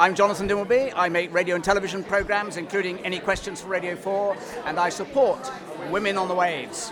I'm Jonathan Dimbleby. I make radio and television programmes, including Any Questions for Radio 4, and I support Women on the Waves.